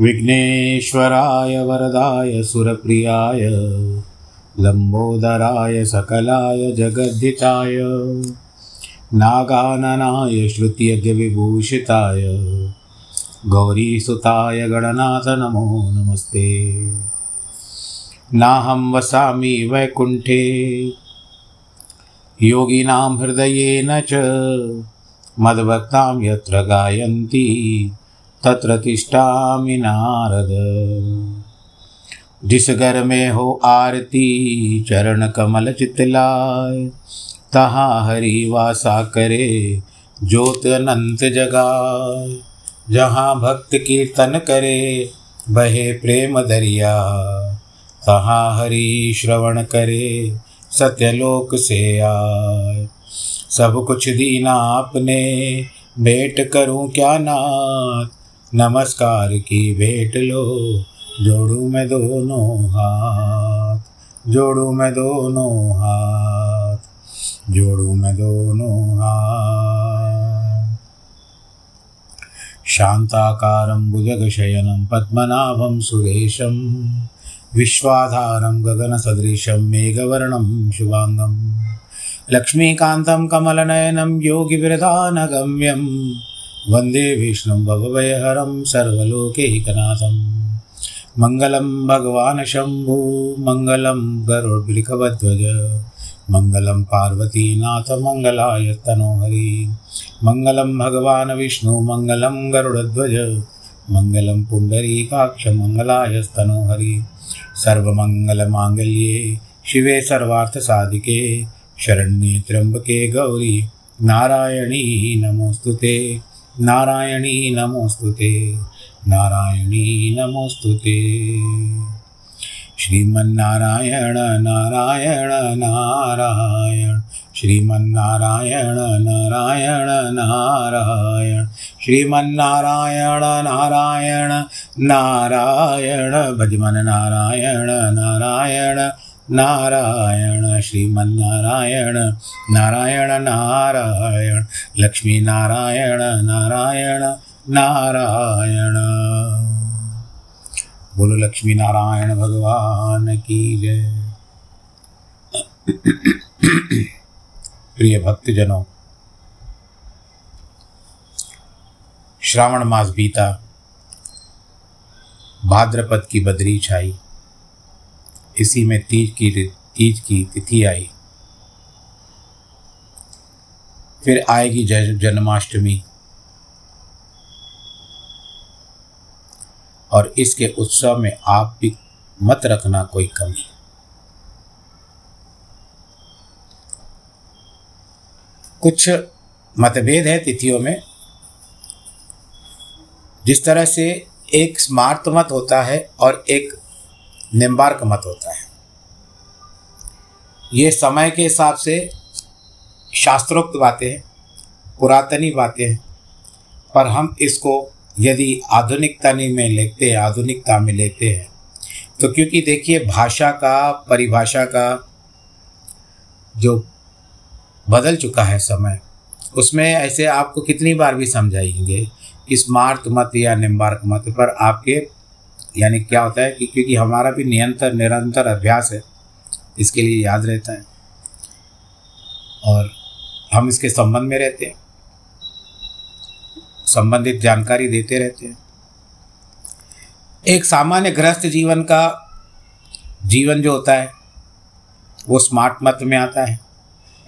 विघ्नेश्वराय वरदाय सुरप्रियाय लंबोदराय सकलाय जगद्धिताय नागाननाय श्रुतियज्ञ विभूषिताय गौरीसुताय गणनाथ नमो नमस्ते। नाहं वसामि वैकुंठे योगिनां हृदयेन च मद्भक्तां यत्र गायन्ति तत्र तिष्ठामि नारद। जिस घर में हो आरती चरण कमल चितलाय तहाँ हरि वासा करे ज्योत अनंत जगाए। जहाँ भक्त कीर्तन करे बहे प्रेम दरिया तहाँ हरि श्रवण करे सत्यलोक से आए। सब कुछ दीना आपने भेंट करूँ क्या नाथ नमस्कार की भेंट लो जोड़ू मैं दोनों हाथ जोड़ू मैं दोनों हाथ जोड़ू मैं दोनों हाथ। शांताकारं भुजगशयनं पद्मनाभं सुरेशं विश्वाधारं गगनसदृशं मेघवर्णं शुभांगं लक्ष्मीकान्तं कमलनयनं योगिविरदानगम्यं वंदे विष्णुं भवभयहरं सर्वलोकैकनाथं। मंगलं भगवान् शंभो मंगलं गरुडवृषभध्वज मंगलं पार्वतीनाथ मंगलाय तनोहरि। मंगलं भगवान् विष्णु मंगलं गरुडध्वज मंगलं पुंडरीकाक्ष मंगलाय तनोहरि। सर्वमंगलमांगल्ये शिवे सर्वार्थसाधिके शरण्ये त्र्यंबके गौरी नारायणी नमोस्तुते नारायणी नमोस्तुते नारायणी नमोस्तुते। श्रीमन्नारायण नारायण नारायण श्रीमन्नारायण नारायण नारायण श्रीमन्नारायण नारायण नारायण भजमन नारायण नारायण नारायण श्रीमन्नारायण नारायण नारायण लक्ष्मी नारायण नारायण नारायण। बोलो लक्ष्मी नारायण भगवान की जय। प्रिय भक्तजनों, श्रावण मास बीता, भाद्रपद की बदरी छाई, इसी में तीज की तिथि आई, फिर आएगी जन्माष्टमी और इसके उत्सव में आप भी मत रखना कोई कमी। कुछ मतभेद है तिथियों में। जिस तरह से एक स्मार्त मत होता है और एक निम्बार्क मत होता है, ये समय के हिसाब से शास्त्रोक्त बातें हैं, पुरातनी बातें हैं, पर हम इसको यदि आधुनिकता में लेते हैं तो क्योंकि देखिए भाषा का, परिभाषा का जो बदल चुका है समय, उसमें ऐसे आपको कितनी बार भी समझाएंगे कि स्मार्ट मत या निम्बार्क मत, पर आपके यानी क्या होता है कि क्योंकि हमारा भी निरंतर अभ्यास है, इसके लिए याद रहता है और हम इसके संबंध में रहते हैं, संबंधित जानकारी देते रहते हैं। एक सामान्य गृहस्थ जीवन का जीवन जो होता है वो स्मार्ट मत में आता है,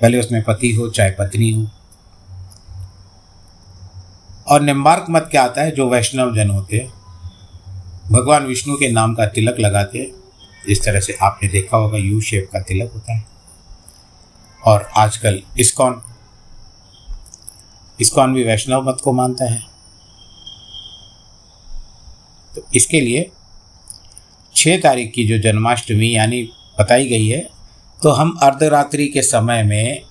पहले उसमें पति हो चाहे पत्नी हो। और निम्बार्क मत क्या आता है, जो वैष्णव जन होते हैं भगवान विष्णु के नाम का तिलक लगाते हैं, जिस तरह से आपने देखा होगा यू शेप का तिलक होता है। और आजकल इस्कॉन भी वैष्णव मत को मानता है, तो इसके लिए 6 तारीख की जो जन्माष्टमी यानी बताई गई है, तो हम अर्धरात्रि के समय में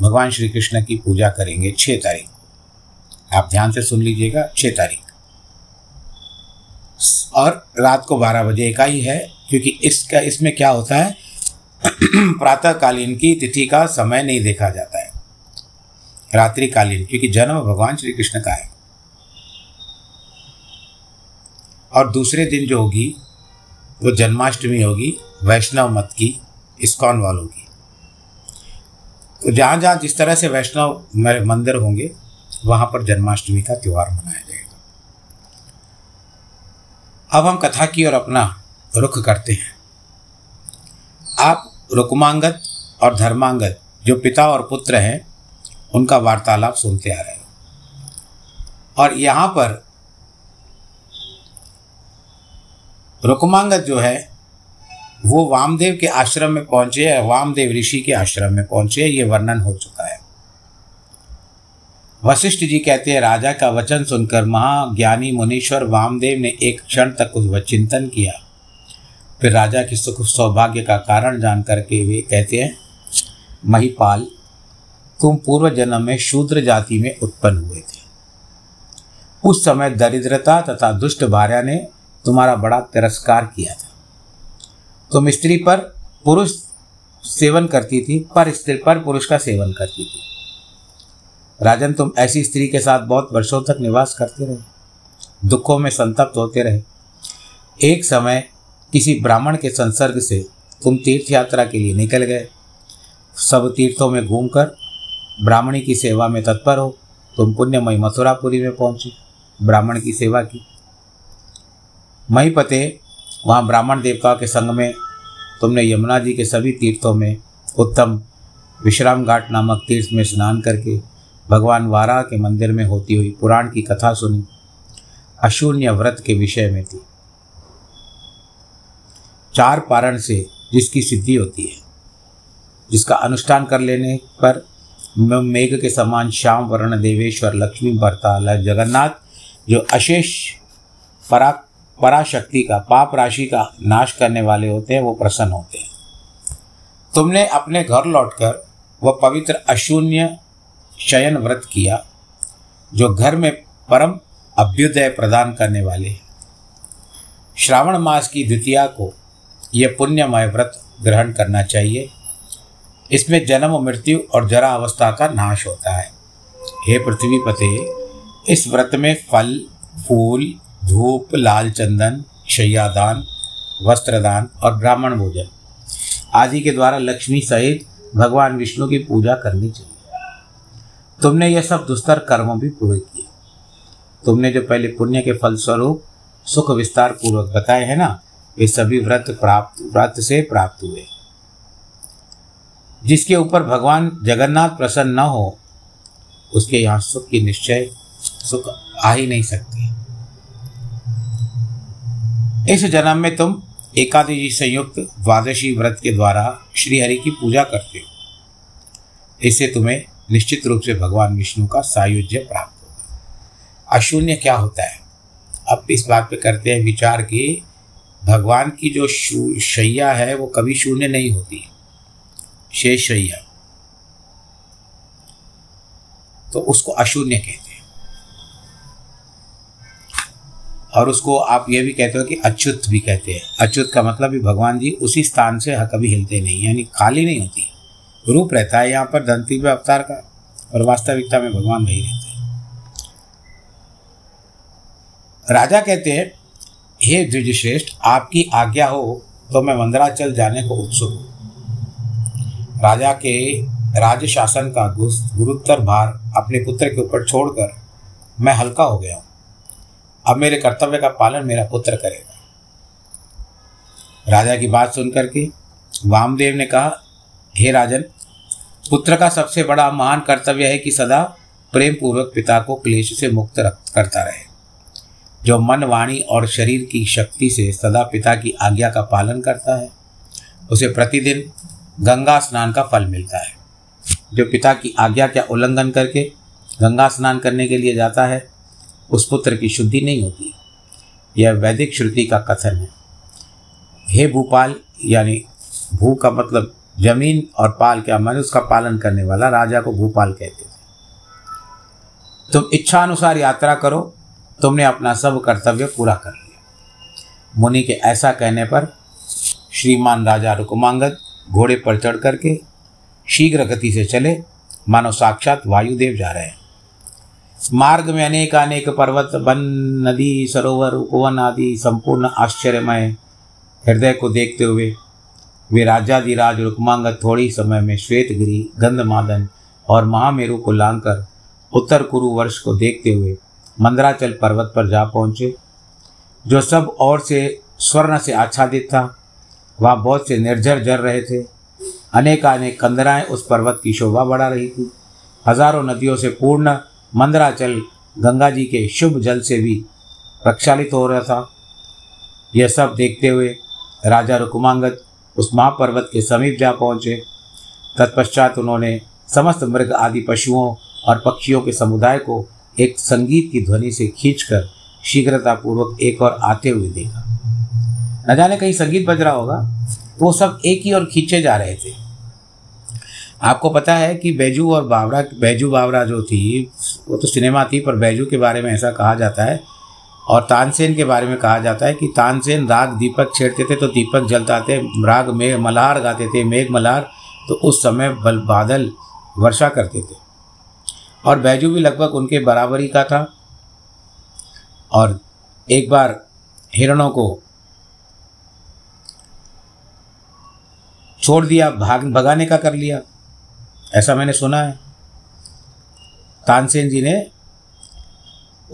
भगवान श्री कृष्ण की पूजा करेंगे 6 तारीख को। आप ध्यान से सुन लीजिएगा, 6 तारीख और रात को 12 बजे का ही है, क्योंकि इसका इसमें क्या होता है प्रातःकालीन की तिथि का समय नहीं देखा जाता है, रात्रिकालीन, क्योंकि जन्म भगवान श्री कृष्ण का है। और दूसरे दिन जो होगी वो जन्माष्टमी होगी वैष्णव मत की, इस्कॉन वालों की। तो जहाँ जहाँ जिस तरह से वैष्णव मंदिर होंगे वहाँ पर जन्माष्टमी का त्यौहार मनाया जाएगा। अब हम कथा की ओर अपना रुख करते हैं। आप रुक्मांगद और धर्मांगद जो पिता और पुत्र हैं उनका वार्तालाप सुनते आ रहे हो। और यहाँ पर रुक्मांगद जो है वो वामदेव के आश्रम में पहुँचे, वामदेव ऋषि के आश्रम में पहुँचे, ये वर्णन हो चुका है। वशिष्ठ जी कहते हैं, राजा का वचन सुनकर महाज्ञानी मुनीश्वर वामदेव ने एक क्षण तक कुछ चिंतन किया, फिर राजा के सुख सौभाग्य का कारण जान करके वे कहते हैं, महिपाल, तुम पूर्व जन्म में शूद्र जाति में उत्पन्न हुए थे। उस समय दरिद्रता तथा दुष्ट भार्या ने तुम्हारा बड़ा तिरस्कार किया था। तुम स्त्री पर पुरुष सेवन करती थी, पर स्त्री पर पुरुष का सेवन करती थी। राजन, तुम ऐसी स्त्री के साथ बहुत वर्षों तक निवास करते रहे, दुखों में संतप्त होते रहे। एक समय किसी ब्राह्मण के संसर्ग से तुम तीर्थ यात्रा के लिए निकल गए, सब तीर्थों में घूमकर ब्राह्मणी की सेवा में तत्पर हो। तुम पुण्यमयी मथुरापुरी में पहुंचे, ब्राह्मण की सेवा की। महीपते, वहाँ ब्राह्मण देवताओं के संग में तुमने यमुना जी के सभी तीर्थों में उत्तम विश्राम घाट नामक तीर्थ में स्नान करके भगवान वाराह के मंदिर में होती हुई पुराण की कथा सुनी, अशून्य व्रत के विषय में थी। 4 पारण से जिसकी सिद्धि होती है, जिसका अनुष्ठान कर लेने पर मेघ के समान श्याम वर्ण देवेश्वर लक्ष्मी भरताल जगन्नाथ जो अशेष पराशक्ति का पाप राशि का नाश करने वाले होते हैं, वो प्रसन्न होते हैं। तुमने अपने घर लौटकर वह पवित्र अशून्य शयन व्रत किया जो घर में परम अभ्युदय प्रदान करने वाले हैं। श्रावण मास की द्वितीया को यह पुण्यमय व्रत ग्रहण करना चाहिए। इसमें जन्म मृत्यु और जरा अवस्था का नाश होता है। हे पृथ्वी पते, इस व्रत में फल फूल धूप लाल चंदन शय्यादान वस्त्रदान और ब्राह्मण भोजन आदि के द्वारा लक्ष्मी सहित भगवान विष्णु की पूजा करनी चाहिए। तुमने यह सब दुस्तर कर्म भी पूरे किए। तुमने जो पहले पुण्य के फलस्वरूप सुख विस्तार पूर्वक बताए हैं ना, वे सभी व्रत से प्राप्त हुए। जिसके ऊपर भगवान जगन्नाथ प्रसन्न न हो उसके यहाँ सुख की निश्चय सुख आ ही नहीं सकते। इस जन्म में तुम एकादशी संयुक्त द्वादशी व्रत के द्वारा श्रीहरि की पूजा करते हो। इससे तुम्हें निश्चित रूप से भगवान विष्णु का सायुज्य प्राप्त होगा। अशून्य क्या होता है, अब इस बात पे करते हैं विचार कि भगवान की जो शैया है वो कभी शून्य नहीं होती, शेष शैया, तो उसको अशून्य कहते हैं। और उसको आप ये भी कहते हो कि अच्युत भी कहते हैं। अच्युत का मतलब भी भगवान जी उसी स्थान से कभी हिलते नहीं, यानी खाली नहीं होती, रूप रहता है। यहाँ पर धनती पे अवतार का और वास्तविकता में भगवान वही रहते हैं। राजा कहते हैं, हे द्विजश्रेष्ठ, आपकी आज्ञा हो तो मैं मंदराचल जाने को उत्सुक हूँ। राजा के राज्य शासन का गुरुत्तर भार अपने पुत्र के ऊपर छोड़कर मैं हल्का हो गया हूँ। अब मेरे कर्तव्य का पालन मेरा पुत्र करेगा। राजा की बात सुनकर के वामदेव ने कहा, हे राजन, पुत्र का सबसे बड़ा महान कर्तव्य है कि सदा प्रेम पूर्वक पिता को क्लेश से मुक्त करता रहे, जो मन वाणी और शरीर की शक्ति से सदा पिता की आज्ञा का पालन करता है उसे प्रतिदिन गंगा स्नान का फल मिलता है। जो पिता की आज्ञा का उल्लंघन करके गंगा स्नान करने के लिए जाता है उस पुत्र की शुद्धि नहीं होती। यह वैदिक श्रुति का कथन है। हे भूपाल, यानी भू का मतलब जमीन और पाल क्या माने उसका पालन करने वाला, राजा को भूपाल कहते थे। तुम इच्छा अनुसार यात्रा करो, तुमने अपना सब कर्तव्य पूरा कर लिया। मुनि के ऐसा कहने पर श्रीमान राजा रुक्मांगद घोड़े पर चढ़ करके शीघ्र गति से चले, मानो साक्षात वायुदेव जा रहे हैं। मार्ग में अनेकानेक पर्वत, वन, नदी, सरोवर, उपवन आदि संपूर्ण आश्चर्यमय हृदय को देखते हुए वे राजाधिराज रुक्मांगद थोड़ी समय में श्वेतगिरी, गंधमादन और महामेरु को लांघकर उत्तर कुरु वर्ष को देखते हुए मंद्राचल पर्वत पर जा पहुँचे, जो सब ओर से स्वर्ण से आच्छादित था। वहाँ बहुत से निर्झर जर रहे थे, अनेकानेक कंदराएँ उस पर्वत की शोभा बढ़ा रही थी। हजारों नदियों से पूर्ण मंदराचल गंगा जी के शुभ जल से भी प्रक्षालित हो रहा था। यह सब देखते हुए राजा रुक्मांगद उस महापर्वत के समीप जा पहुँचे। तत्पश्चात उन्होंने समस्त मृग आदि पशुओं और पक्षियों के समुदाय को एक संगीत की ध्वनि से खींचकर शीघ्रतापूर्वक एक और आते हुए देखा। न जाने कहीं संगीत बज रहा होगा, वो सब एक ही और खींचे जा रहे थे। आपको पता है कि बैजू बावरा जो थी वो तो सिनेमा थी, पर बैजू के बारे में ऐसा कहा जाता है और तानसेन के बारे में कहा जाता है कि तानसेन राग दीपक छेड़ते थे तो दीपक जलताते, राग में मल्हार गाते थे, मेघ मल्हार, तो उस समय बादल वर्षा करते थे। और बैजू भी लगभग उनके बराबरी का था। और एक बार हिरणों को छोड़ दिया, भगाने का कर लिया, ऐसा मैंने सुना है। तानसेन जी ने,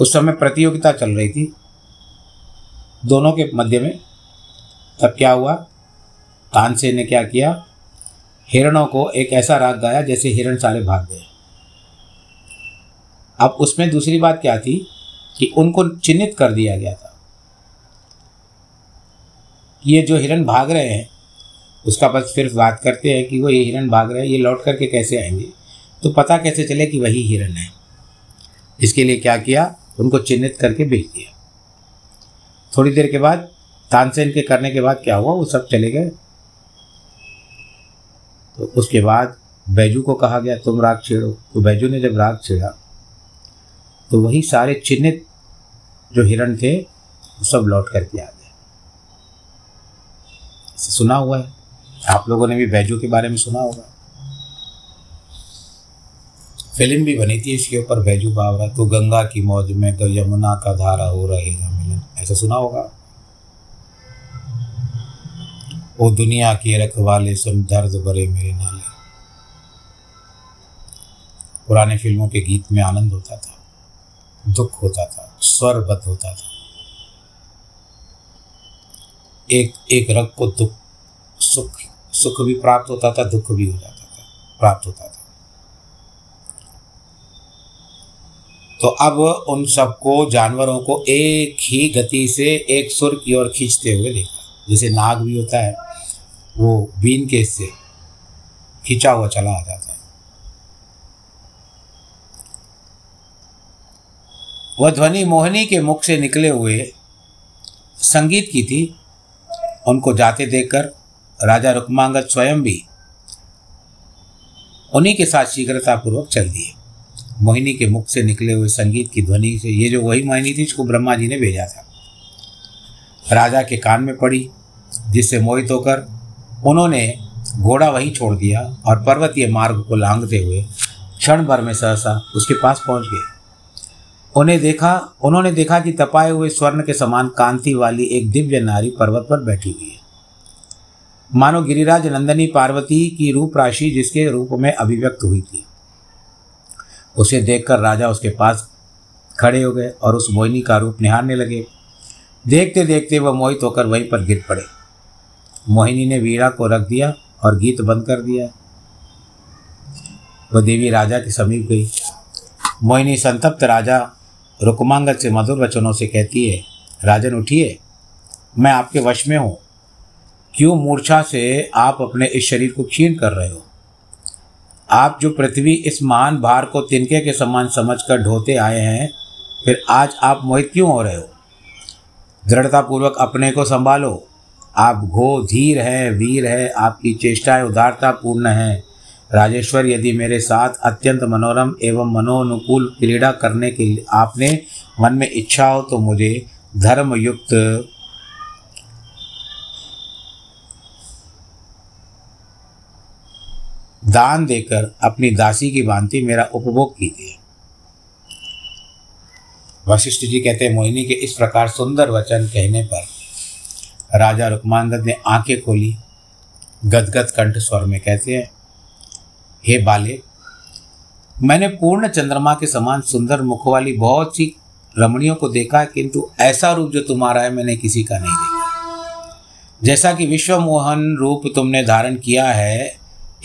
उस समय प्रतियोगिता चल रही थी दोनों के मध्य में, तब क्या हुआ, तानसेन ने क्या किया, हिरणों को एक ऐसा राग गाया जैसे हिरण सारे भाग गए। अब उसमें दूसरी बात क्या थी कि उनको चिन्हित कर दिया गया था। ये जो हिरण भाग रहे हैं उसका बस सिर्फ बात करते हैं कि वो ये हिरण भाग रहे हैं, ये लौट करके कैसे आएंगे, तो पता कैसे चले कि वही हिरण है। इसके लिए क्या किया, उनको चिन्हित करके भेज दिया। थोड़ी देर के बाद तानसेन के करने के बाद क्या हुआ, वो सब चले गए। तो उसके बाद बैजू को कहा गया तुम राग छेड़ो, तो बैजू ने जब राग छेड़ा तो वही सारे चिन्हित जो हिरण थे वो सब लौट करके आ गए। सुना हुआ है, आप लोगों ने भी बैजू के बारे में सुना होगा, फिल्म भी बनी थी इसके ऊपर, बैजू बावरा। तो गंगा की मौज में यमुना का धारा हो रहेगा मिलन, ऐसा सुना होगा। ओ दुनिया के रखवाले सुन दर्द भरे मेरे नाले, पुराने फिल्मों के गीत में आनंद होता था, दुख होता था, स्वरबद्ध होता था। एक एक रग को दुख सुख सुख भी प्राप्त होता था, दुख भी हो जाता था, प्राप्त होता था। तो अब उन सबको, जानवरों को एक ही गति से एक सुर की ओर खींचते हुए देखा। जैसे नाग भी होता है वो बीन के से खींचा हुआ चला आ जाता है। वह ध्वनि मोहिनी के मुख से निकले हुए संगीत की थी। उनको जाते देखकर राजा रुक्मांगद स्वयं भी उन्हीं के साथ शीघ्रतापूर्वक चल दिए। मोहिनी के मुख से निकले हुए संगीत की ध्वनि से, ये जो वही मोहिनी थी जिसको ब्रह्मा जी ने भेजा था, राजा के कान में पड़ी, जिससे मोहित होकर उन्होंने घोड़ा वहीं छोड़ दिया और पर्वतीय मार्ग को लांघते हुए क्षण भर में सहसा उसके पास पहुंच गए। उन्होंने देखा कि तपाए हुए स्वर्ण के समान कांति वाली एक दिव्य नारी पर्वत पर बैठी हुई है, मानो गिरिराज नंदनी पार्वती की रूप राशि जिसके रूप में अभिव्यक्त हुई थी। उसे देखकर राजा उसके पास खड़े हो गए और उस मोहिनी का रूप निहारने लगे। देखते देखते वह मोहित होकर वहीं पर गिर पड़े। मोहिनी ने वीणा को रख दिया और गीत बंद कर दिया। वह देवी राजा के समीप गई। मोहिनी संतप्त राजा रुक्मांगद से मधुर वचनों से कहती है, राजन उठिए, मैं आपके वश में हूँ। क्यों मूर्छा से आप अपने इस शरीर को क्षीण कर रहे हो? आप जो पृथ्वी इस महान भार को तिनके के समान समझकर ढोते आए हैं, फिर आज आप मोहित क्यों हो रहे हो? दृढ़तापूर्वक अपने को संभालो, आप धीर हैं, वीर है, आपकी चेष्टाएं उदारता पूर्ण है। राजेश्वर, यदि मेरे साथ अत्यंत मनोरम एवं मनोनुकूल क्रीड़ा करने के आपने मन में इच्छा हो तो मुझे धर्मयुक्त दान देकर अपनी दासी की भांति मेरा उपभोग कीजिए। वशिष्ठ जी कहते हैं, मोहिनी के इस प्रकार सुंदर वचन कहने पर राजा रुक्मानगद ने आंखें खोली। गदगद कंठ स्वर में कहते हैं, हे बाले, मैंने पूर्ण चंद्रमा के समान सुंदर मुख वाली बहुत सी रमणियों को देखा, किंतु ऐसा रूप जो तुम्हारा है मैंने किसी का नहीं देखा। जैसा कि विश्व मोहन रूप तुमने धारण किया है,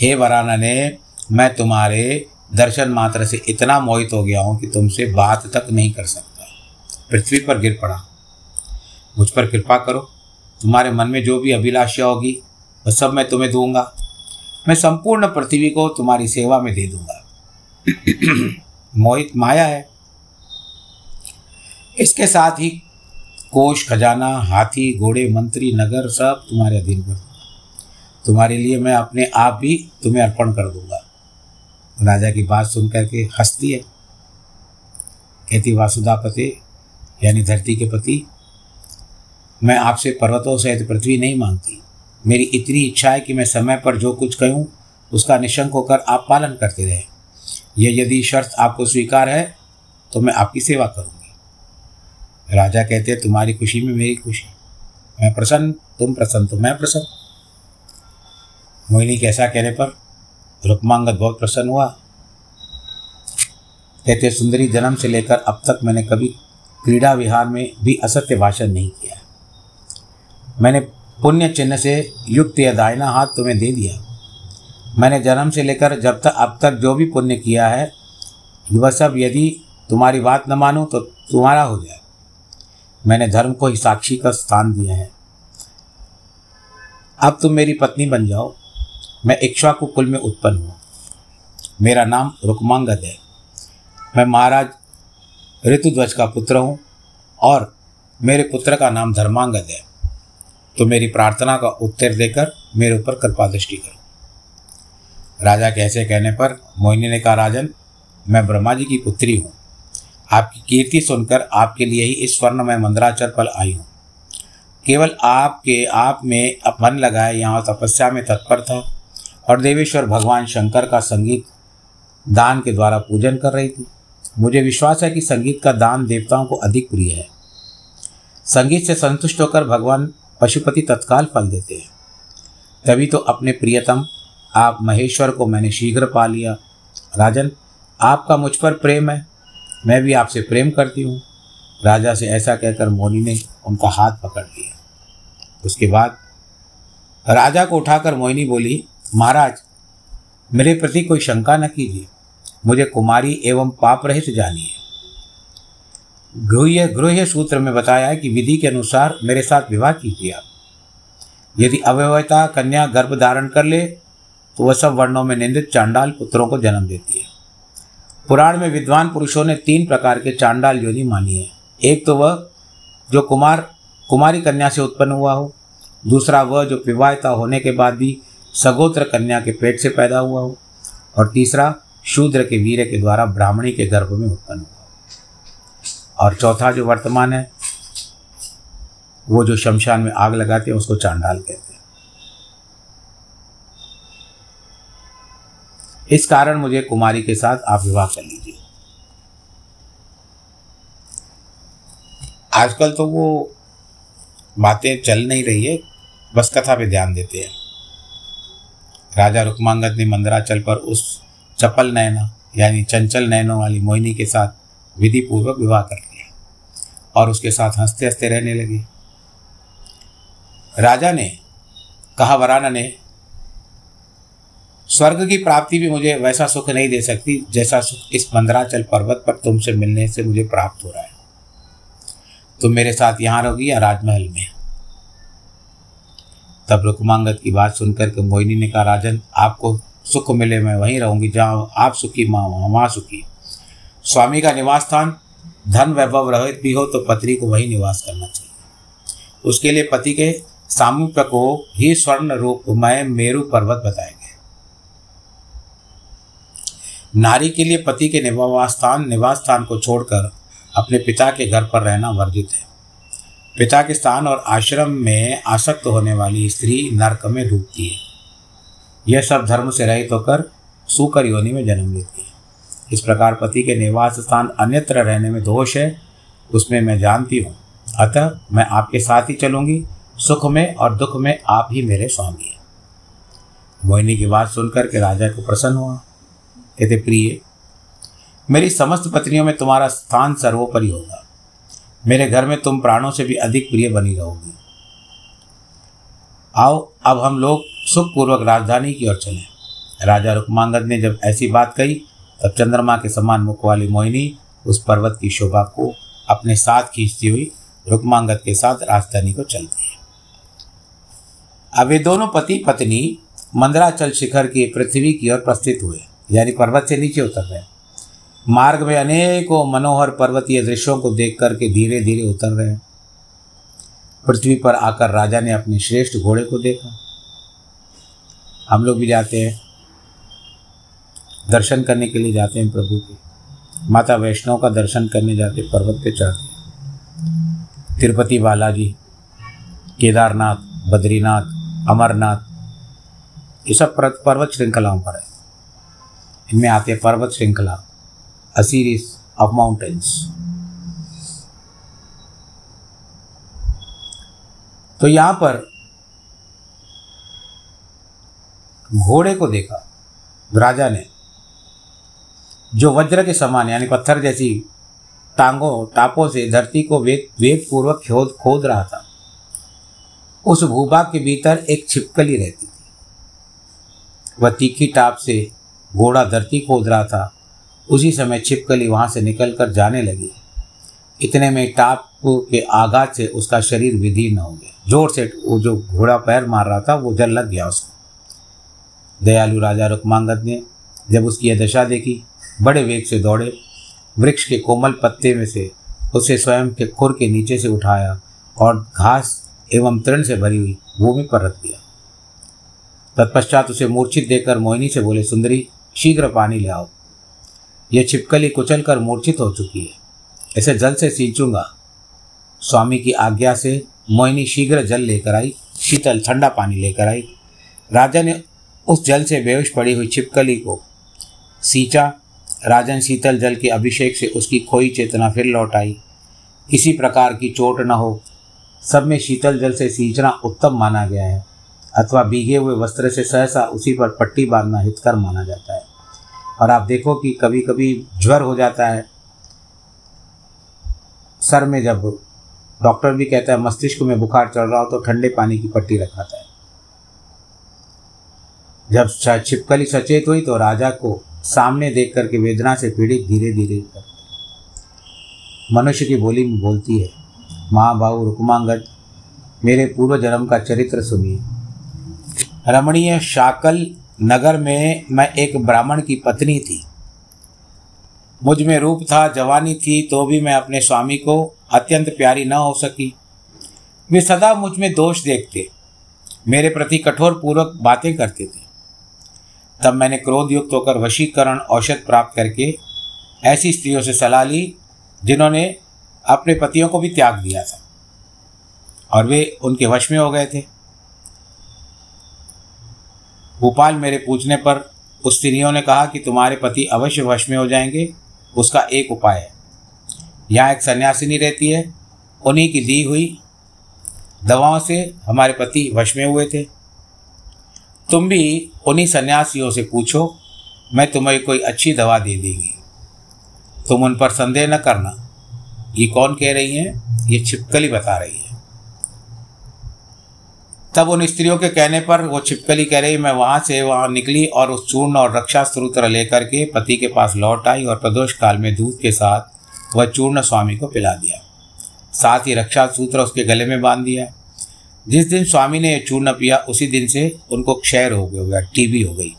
हे वरानने, मैं तुम्हारे दर्शन मात्र से इतना मोहित हो गया हूँ कि तुमसे बात तक नहीं कर सकता। पृथ्वी पर गिर पड़ा। मुझ पर कृपा करो, तुम्हारे मन में जो भी अभिलाषा होगी वह सब मैं तुम्हें दूंगा। मैं संपूर्ण पृथ्वी को तुम्हारी सेवा में दे दूंगा। मोहित माया है। इसके साथ ही कोष, खजाना, हाथी, घोड़े, मंत्री, नगर सब तुम्हारे अधीन कर दूंगा। तुम्हारे लिए मैं अपने आप भी तुम्हें अर्पण कर दूंगा। राजा की बात सुन करके हंसती है, कहती, वासुदापते यानी धरती के पति, मैं आपसे पर्वतों सहित पृथ्वी नहीं मांगती। मेरी इतनी इच्छा है कि मैं समय पर जो कुछ कहूँ उसका निशंक होकर आप पालन करते रहें। यह यदि शर्त आपको स्वीकार है तो मैं आपकी सेवा करूँगी। राजा कहते हैं, तुम्हारी खुशी में मेरी खुशी, मैं प्रसन्न, तुम प्रसन्न तो मैं प्रसन्न। मोहिनी के ऐसा कहने पर रुक्मांगद बहुत प्रसन्न हुआ। कहते, सुंदरी, जन्म से लेकर अब तक मैंने कभी क्रीड़ा विहार में भी असत्य भाषण नहीं किया। मैंने पुण्य चिन्ह से युक्त यह दाहिना हाथ तुम्हें दे दिया। मैंने जन्म से लेकर जब तक अब तक जो भी पुण्य किया है वह सब यदि तुम्हारी बात न मानूं तो तुम्हारा हो जाए। मैंने धर्म को ही साक्षी का स्थान दिया है। अब तुम मेरी पत्नी बन जाओ। मैं इक्ष्वाकु कुल में उत्पन्न हूँ। मेरा नाम रुक्मांगद है। मैं महाराज ऋतुध्वज का पुत्र हूँ और मेरे पुत्र का नाम धर्मांगद है। तो मेरी प्रार्थना का उत्तर देकर मेरे ऊपर कृपा दृष्टि करो। राजा के ऐसे कहने पर मोहिनी ने कहा, राजन, मैं ब्रह्मा जी की पुत्री हूँ। आपकी कीर्ति सुनकर आपके लिए ही इस स्वर्णमय मंदराचल पर आई हूँ। केवल आपके आप में मन लगाए यहाँ तपस्या में तत्पर था और देवेश्वर भगवान शंकर का संगीत दान के द्वारा पूजन कर रही थी। मुझे विश्वास है कि संगीत का दान देवताओं को अधिक प्रिय है। संगीत से संतुष्ट होकर भगवान पशुपति तत्काल फल देते हैं। तभी तो अपने प्रियतम आप महेश्वर को मैंने शीघ्र पा लिया। राजन, आपका मुझ पर प्रेम है, मैं भी आपसे प्रेम करती हूँ। राजा से ऐसा कहकर मोहिनी ने उनका हाथ पकड़ लिया। उसके बाद राजा को उठाकर मोहिनी बोली, महाराज, मेरे प्रति कोई शंका न कीजिए। मुझे कुमारी एवं पाप रहित जानिए। गृह्य सूत्र में बताया है कि विधि के अनुसार मेरे साथ विवाह कीजिए आप। यदि अविवाहिता कन्या गर्भ धारण कर ले तो वह सब वर्णों में निंदित चांडाल पुत्रों को जन्म देती है। पुराण में विद्वान पुरुषों ने 3 प्रकार के चांडाल योनि मानी है। एक तो वह जो कुमारी कन्या से उत्पन्न हुआ हो, दूसरा वह जो विवाहिता होने के बाद भी सगोत्र कन्या के पेट से पैदा हुआ हो, और तीसरा शूद्र के वीर के द्वारा ब्राह्मणी के गर्भ में उत्पन्न हुआ, और चौथा जो वर्तमान है वो जो शमशान में आग लगाते हैं उसको चांडाल कहते हैं। इस कारण मुझे कुमारी के साथ आप विवाह कर लीजिए। आजकल तो वो बातें चल नहीं रही है, बस कथा पे ध्यान देते हैं। राजा रुक्मांगद ने मंदराचल पर उस चपल नयना यानी चंचल नयनों वाली मोहिनी के साथ विधि पूर्वक विवाह कर लिया और उसके साथ हंसते हंसते रहने लगे। राजा ने कहा, वराना ने, स्वर्ग की प्राप्ति भी मुझे वैसा सुख नहीं दे सकती जैसा सुख इस मंदराचल पर्वत पर तुमसे मिलने से मुझे प्राप्त हो रहा है। तुम मेरे साथ यहाँ रहोगी या राजमहल में? तब रुक्मांगद की बात सुनकर के मोहिनी ने कहा, राजन, आपको सुख मिले मैं वहीं रहूँगी। जहाँ आप सुखी माँ वहाँ सुखी। स्वामी का निवास स्थान धन वैभव रहित भी हो तो पत्नी को वही निवास करना चाहिए। उसके लिए पति के सामुद्र को ही स्वर्ण रूपमय मेरु पर्वत बताए गए। नारी के लिए पति के निवास स्थान को छोड़कर अपने पिता के घर पर रहना वर्जित है। पिता के स्थान और आश्रम में आसक्त होने वाली स्त्री नरक में डूबती है। यह सब धर्म से रहित होकर सूकर योनि में जन्म लेती है। इस प्रकार पति के निवास स्थान अन्यत्र रहने में दोष है, उसमें मैं जानती हूँ, अतः मैं आपके साथ ही चलूँगी। सुख में और दुख में आप ही मेरे स्वामी हैं। मोहिनी की बात सुनकर के राजा को प्रसन्न हुआ। कहते, प्रिय, मेरी समस्त पत्नियों में तुम्हारा स्थान सर्वोपरि होगा। मेरे घर में तुम प्राणों से भी अधिक प्रिय बनी रहोगी। आओ, अब हम लोग सुखपूर्वक राजधानी की ओर चलें। राजा रुक्मांगद ने जब ऐसी बात कही, तब चंद्रमा के समान मुख वाली मोहिनी उस पर्वत की शोभा को अपने साथ खींचती हुई रुक्मांगद के साथ राजधानी को चलती है। अब ये दोनों पति पत्नी मंदराचल शिखर की पृथ्वी की ओर प्रस्थित हुए, यानी पर्वत से नीचे उतर रहे। मार्ग में अनेकों मनोहर पर्वतीय दृश्यों को देख करके धीरे धीरे उतर रहे हैं। पृथ्वी पर आकर राजा ने अपने श्रेष्ठ घोड़े को देखा। हम लोग भी जाते हैं, दर्शन करने के लिए जाते हैं प्रभु के, माता वैष्णव का दर्शन करने जाते, पर्वत पे चढ़ते। तिरुपति बालाजी, केदारनाथ, बद्रीनाथ, अमरनाथ, ये सब पर्वत श्रृंखलाओं पर है। इनमें आते हैं पर्वत श्रृंखला, अ सीरीज ऑफ माउंटेन्स। तो यहाँ पर घोड़े को देखा राजा ने, जो वज्र के समान यानी पत्थर जैसी टापों से धरती को वेगपूर्वक खोद रहा था। उस भूभाग के भीतर एक छिपकली रहती थी। वह तीखी टाप से घोड़ा धरती खोद रहा था। उसी समय छिपकली वहाँ से निकलकर जाने लगी। इतने में टाप के आघात से उसका शरीर विदीर्ण हो गया। जोर से वो जो घोड़ा पैर मार रहा था वो जल लग गया उसको। दयालु राजा रुक्मांगद ने जब उसकी यह दशा देखी, बड़े वेग से दौड़े, वृक्ष के कोमल पत्ते में से उसे स्वयं के खुर के नीचे से उठाया और घास एवं तृण से भरी हुई भूमि पर रख दिया। तत्पश्चात उसे मूर्छित देकर मोहिनी से बोले, सुंदरी, शीघ्र पानी ले आओ, यह छिपकली कुचल कर मूर्छित हो चुकी है, इसे जल से सींचूंगा। स्वामी की आज्ञा से मोहिनी शीघ्र जल लेकर आई, शीतल ठंडा पानी लेकर आई। राजा ने उस जल से बेहोश पड़ी हुई छिपकली को सींचा। राजन शीतल जल के अभिषेक से उसकी खोई चेतना फिर लौट आई। किसी प्रकार की चोट न हो, सब में शीतल जल से सींचना उत्तम माना गया है, अथवा भीगे हुए वस्त्र से सहसा उसी पर पट्टी बांधना हितकर माना जाता है। और आप देखो कि कभी कभी ज्वर हो जाता है, सर में, जब डॉक्टर भी कहता है मस्तिष्क में बुखार चढ़ रहा हो तो ठंडे पानी की पट्टी रखाता है। जब छिपकली सचेत हुई तो राजा को सामने देख करके वेदना से पीड़ित धीरे धीरे मनुष्य की बोली में बोलती है, महाबाहु रुक्मांगद, मेरे पूर्व जन्म का चरित्र सुनिए। रमणीय शाकल नगर में मैं एक ब्राह्मण की पत्नी थी। मुझ में रूप था, जवानी थी, तो भी मैं अपने स्वामी को अत्यंत प्यारी न हो सकी। वे सदा मुझ में दोष देखते, मेरे प्रति कठोर पूर्वक बातें करते थे। तब मैंने क्रोध युक्त होकर वशीकरण औषध प्राप्त करके ऐसी स्त्रियों से सलाह ली जिन्होंने अपने पतियों को भी त्याग दिया था और वे उनके वश में हो गए थे। भोपाल मेरे पूछने पर उस स्त्रियों ने कहा कि तुम्हारे पति अवश्य वश में हो जाएंगे, उसका एक उपाय है। यहाँ एक सन्यासिनी रहती है, उन्हीं की दी हुई दवाओं से हमारे पति वश में हुए थे। तुम भी उन्हीं सन्यासियों से पूछो, मैं तुम्हें कोई अच्छी दवा दे देगी। तुम उन पर संदेह न करना। ये कौन कह रही हैं? ये छिपकली बता रही है। तब उन स्त्रियों के कहने पर वो छिपकली कह रही, मैं वहाँ से वहाँ निकली और उस चूर्ण और रक्षा सूत्र लेकर के पति के पास लौट आई और प्रदोष काल में दूध के साथ वह चूर्ण स्वामी को पिला दिया। साथ ही रक्षा सूत्र उसके गले में बांध दिया। जिस दिन स्वामी ने यह चूर्ण पिया, उसी दिन से उनको क्षय रोग हो गया, टीबी हो गई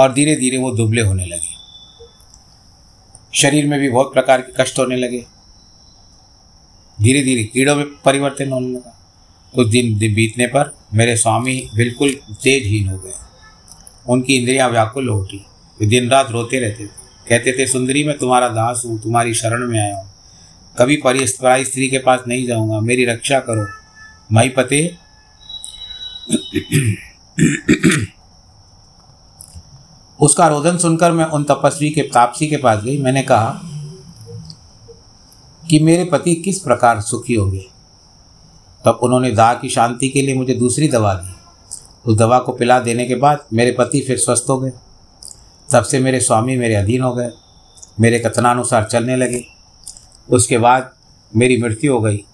और धीरे धीरे वो दुबले होने लगे। शरीर में भी बहुत प्रकार के कष्ट होने लगे। धीरे धीरे कीड़ों में परिवर्तन होने लगा। कुछ दिन बीतने पर मेरे स्वामी बिल्कुल तेजहीन हो गए। उनकी इंद्रियां व्याकुल होती, वे दिन रात रोते रहते थे। कहते थे, सुंदरी मैं तुम्हारा दास हूँ, तुम्हारी शरण में आया हूँ, कभी पराई स्त्री के पास नहीं जाऊँगा, मेरी रक्षा करो। महीपते उसका रोदन सुनकर मैं उन तापसी के पास गई। मैंने कहा कि मेरे पति किस प्रकार सुखी होंगे। तब उन्होंने दाह की शांति के लिए मुझे दूसरी दवा दी। उस दवा को पिला देने के बाद मेरे पति फिर स्वस्थ हो गए। तब से मेरे स्वामी मेरे अधीन हो गए, मेरे कथनानुसार चलने लगे। उसके बाद मेरी मृत्यु हो गई,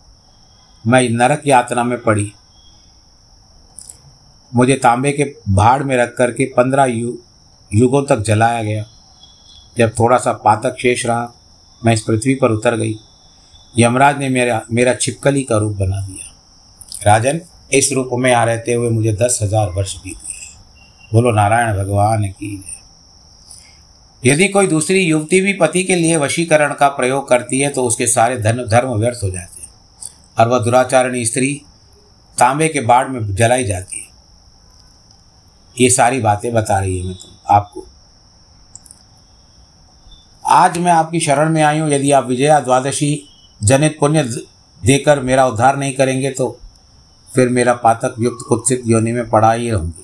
मैं नरक यातना में पड़ी। मुझे तांबे के भाड़ में रख कर के 15 युगों तक जलाया गया। जब थोड़ा सा पातक शेष रहा, मैं इस पृथ्वी पर उतर गई। यमराज ने मेरा छिपकली का रूप बना दिया। राजन, इस रूप में यहाँ रहते हुए मुझे 10,000 वर्ष बीत गए। बोलो नारायण भगवान की। यदि कोई दूसरी युवती भी पति के लिए वशीकरण का प्रयोग करती है तो उसके सारे धर्म व्यर्थ हो जाते हैं और वह दुराचारिणी स्त्री तांबे के बाढ़ में जलाई जाती है। ये सारी बातें बता रही है मैं आपको। आज मैं आपकी शरण में आई हूँ। यदि आप विजया द्वादशी जनित पुण्य देकर मेरा उद्धार नहीं करेंगे तो फिर मेरा पातक युक्त कुत्सित योनि में पड़ा ही रहूँगी।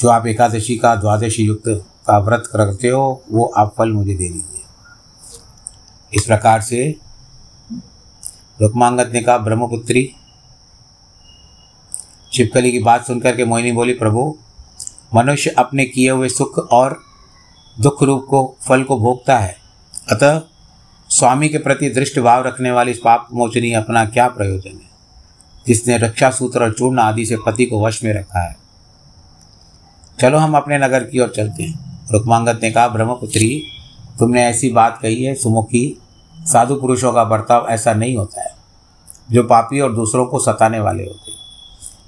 जो आप एकादशी का द्वादशी युक्त का व्रत करते हो वो आप फल मुझे दे दीजिए। इस प्रकार से रुक्मांगद ने कहा, ब्रह्मपुत्री। छिपकली की बात सुनकर के मोहिनी बोली, प्रभु मनुष्य अपने किए हुए सुख और दुख रूप को फल को भोगता है, अतः स्वामी के प्रति दृष्ट भाव रखने वाली पाप मोचनी अपना क्या प्रयोजन है, जिसने रक्षा सूत्र और चूर्ण आदि से पति को वश में रखा है। चलो हम अपने नगर की ओर चलते हैं। रुक्मांगद ने कहा, ब्रह्मपुत्री तुमने ऐसी बात कही है। सुमुखी साधु पुरुषों का बर्ताव ऐसा नहीं होता है जो पापी और दूसरों को सताने वाले होते हैं।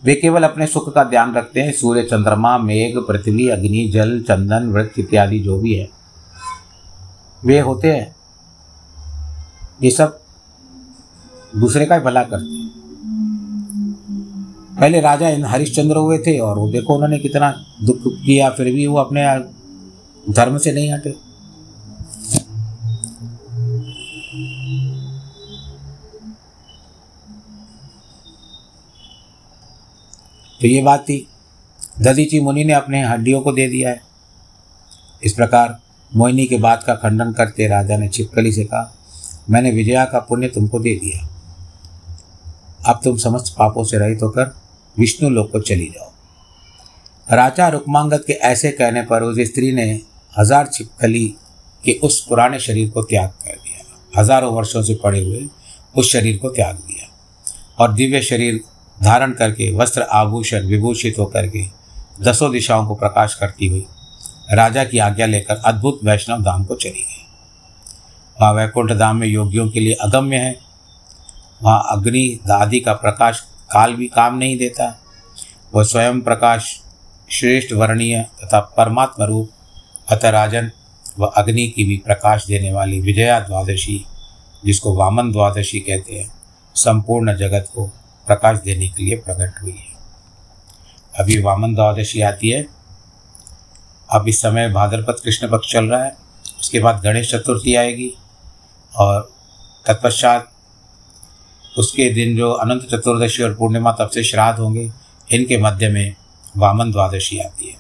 वे केवल अपने सुख का ध्यान रखते हैं। सूर्य, चंद्रमा, मेघ, पृथ्वी, अग्नि, जल, चंदन, वृक्ष इत्यादि जो भी है वे होते हैं, ये सब दूसरे का ही भला करते हैं। पहले राजा हरिश्चंद्र हुए थे और वो देखो उन्होंने कितना दुख किया, फिर भी वो अपने धर्म से नहीं हटे। तो ये बात थी। दधीचि मुनि ने अपने हड्डियों को दे दिया है। इस प्रकार मोहिनी के बात का खंडन करते राजा ने छिपकली से कहा, मैंने विजया का पुण्य तुमको दे दिया, अब तुम समस्त पापों से रहित होकर विष्णु लोक को चली जाओ। राजा रुक्मांगद के ऐसे कहने पर उस स्त्री ने 1000 छिपकली के उस पुराने शरीर को त्याग कर दिया। हजारों वर्षों से पड़े हुए उस शरीर को त्याग दिया और दिव्य शरीर धारण करके वस्त्र आभूषण विभूषित होकर के 10 दिशाओं को प्रकाश करती हुई राजा की आज्ञा लेकर अद्भुत वैष्णव धाम को चली गई। वहाँ वैकुंठ धाम में योगियों के लिए अगम्य है। वहाँ अग्नि आदि का प्रकाश काल भी काम नहीं देता। वह स्वयं प्रकाश श्रेष्ठ वर्णीय तथा परमात्मा रूप, अतः राजन वह अग्नि की भी प्रकाश देने वाली विजया द्वादशी, जिसको वामन द्वादशी कहते हैं, संपूर्ण जगत को प्रकाश देने के लिए प्रकट हुई है। अभी वामन द्वादशी आती है। अब इस समय भाद्रपद कृष्ण पक्ष चल रहा है। उसके बाद गणेश चतुर्थी आएगी और तत्पश्चात उसके दिन जो अनंत चतुर्दशी और पूर्णिमा, तब से श्राद्ध होंगे। इनके मध्य में वामन द्वादशी आती है।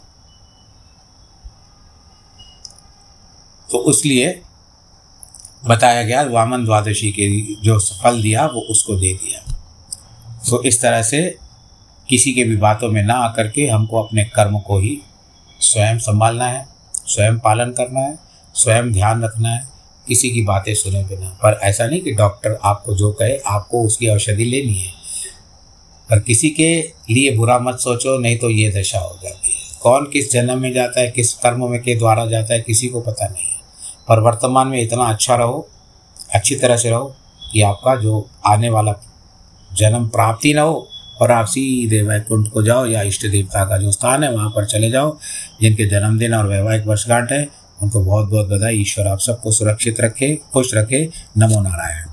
तो उसलिए बताया गया वामन द्वादशी के जो फल दिया वो उसको दे दिया। तो इस तरह से किसी के भी बातों में ना आकर के हमको अपने कर्म को ही स्वयं संभालना है, स्वयं पालन करना है, स्वयं ध्यान रखना है, किसी की बातें सुने बिना। पर ऐसा नहीं कि डॉक्टर आपको जो कहे आपको उसकी औषधि लेनी है, पर किसी के लिए बुरा मत सोचो, नहीं तो ये दशा हो जाती है। कौन किस जन्म में जाता है, किस कर्म में के द्वारा जाता है, किसी को पता नहीं है। पर वर्तमान में इतना अच्छा रहो, अच्छी तरह से रहो कि आपका जो आने वाला जन्म प्राप्ति ना हो और आप सीधे वैकुंठ को जाओ या इष्ट देवता का जो स्थान है वहाँ पर चले जाओ। जिनके जन्मदिन और वैवाहिक वर्षगांठ है उनको बहुत बहुत बधाई। ईश्वर आप सबको सुरक्षित रखे, खुश रखे। नमो नारायण।